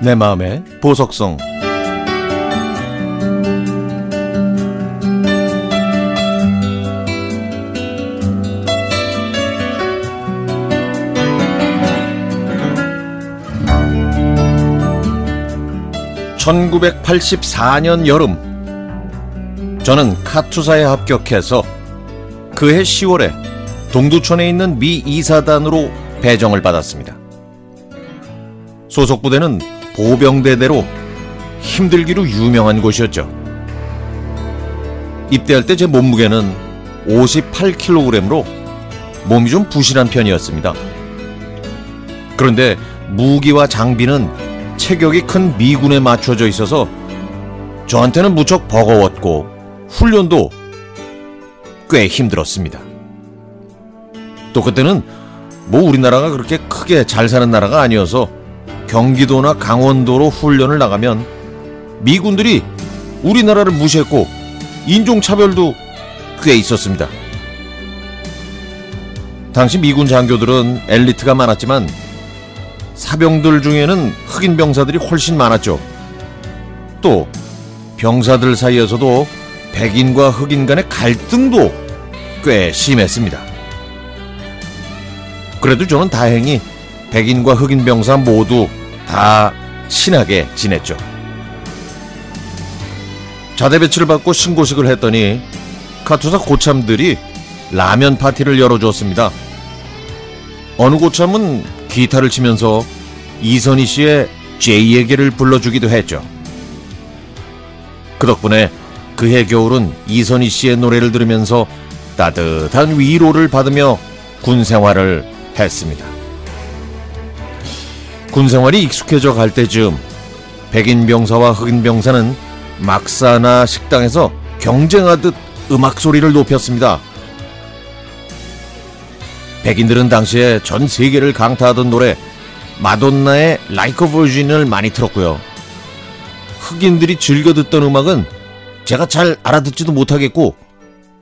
내 마음의 보석성. (1984년) 여름, 저는 카투사에 합격해서 그해 10월에 동두천에 있는 미 2사단으로 배정을 받았습니다. 소속 부대는 보병대대로 힘들기로 유명한 곳이었죠. 입대할 때 제 몸무게는 58kg으로 몸이 좀 부실한 편이었습니다. 그런데 무기와 장비는 체격이 큰 미군에 맞춰져 있어서 저한테는 무척 버거웠고 훈련도 꽤 힘들었습니다. 또 그때는 우리나라가 그렇게 크게 잘 사는 나라가 아니어서 경기도나 강원도로 훈련을 나가면 미군들이 우리나라를 무시했고 인종차별도 꽤 있었습니다. 당시 미군 장교들은 엘리트가 많았지만 사병들 중에는 흑인 병사들이 훨씬 많았죠. 또 병사들 사이에서도 백인과 흑인 간의 갈등도 꽤 심했습니다. 그래도 저는 다행히 백인과 흑인 병사 모두 다 친하게 지냈죠. 자대 배치를 받고 신고식을 했더니 카투사 고참들이 라면 파티를 열어주었습니다. 어느 고참은 기타를 치면서 이선희 씨의 제이에게를 불러주기도 했죠. 그 덕분에 그해 겨울은 이선희 씨의 노래를 들으면서 따뜻한 위로를 받으며 군 생활을 했습니다. 군 생활이 익숙해져 갈 때쯤 백인 병사와 흑인 병사는 막사나 식당에서 경쟁하듯 음악 소리를 높였습니다. 백인들은 당시에 전 세계를 강타하던 노래 마돈나의 Like a Virgin을 많이 틀었고요. 흑인들이 즐겨 듣던 음악은 제가 잘 알아듣지도 못하겠고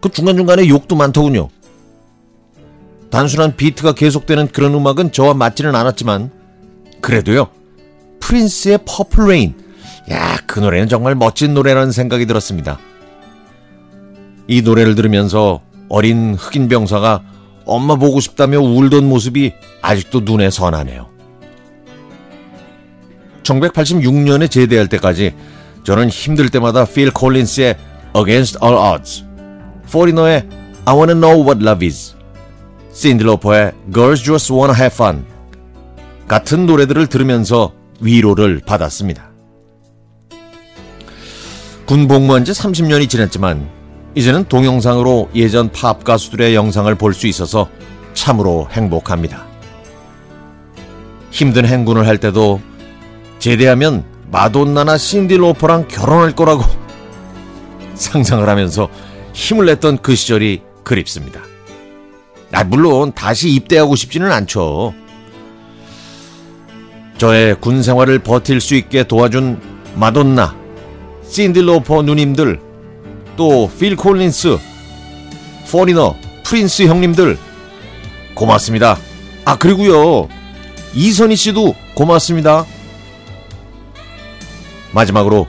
그 중간중간에 욕도 많더군요. 단순한 비트가 계속되는 그런 음악은 저와 맞지는 않았지만 그래도요, 프린스의 Purple Rain, 그 노래는 정말 멋진 노래라는 생각이 들었습니다. 이 노래를 들으면서 어린 흑인 병사가 엄마 보고 싶다며 울던 모습이 아직도 눈에 선하네요. 1986년에 제대할 때까지 저는 힘들 때마다 필 콜린스의 Against All Odds, 포리너의 I Wanna Know What Love Is, 신디로퍼의 Girls Just Wanna Have Fun 같은 노래들을 들으면서 위로를 받았습니다. 군 복무한 지 30년이 지났지만 이제는 동영상으로 예전 팝 가수들의 영상을 볼 수 있어서 참으로 행복합니다. 힘든 행군을 할 때도 제대하면 마돈나나 신디로퍼랑 결혼할 거라고 상상을 하면서 힘을 냈던 그 시절이 그립습니다. 물론 다시 입대하고 싶지는 않죠. 저의 군 생활을 버틸 수 있게 도와준 마돈나, 신디로퍼 누님들, 또 필 콜린스, 포리너, 프린스 형님들 고맙습니다. 그리고요, 이선희 씨도 고맙습니다. 마지막으로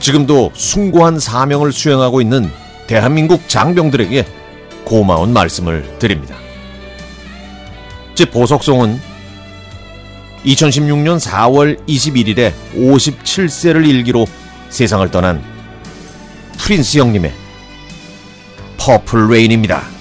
지금도 숭고한 사명을 수행하고 있는 대한민국 장병들에게 고마운 말씀을 드립니다. 제 보석송은 2016년 4월 21일에 57세를 일기로 세상을 떠난 프린스 형님의 퍼플 레인입니다.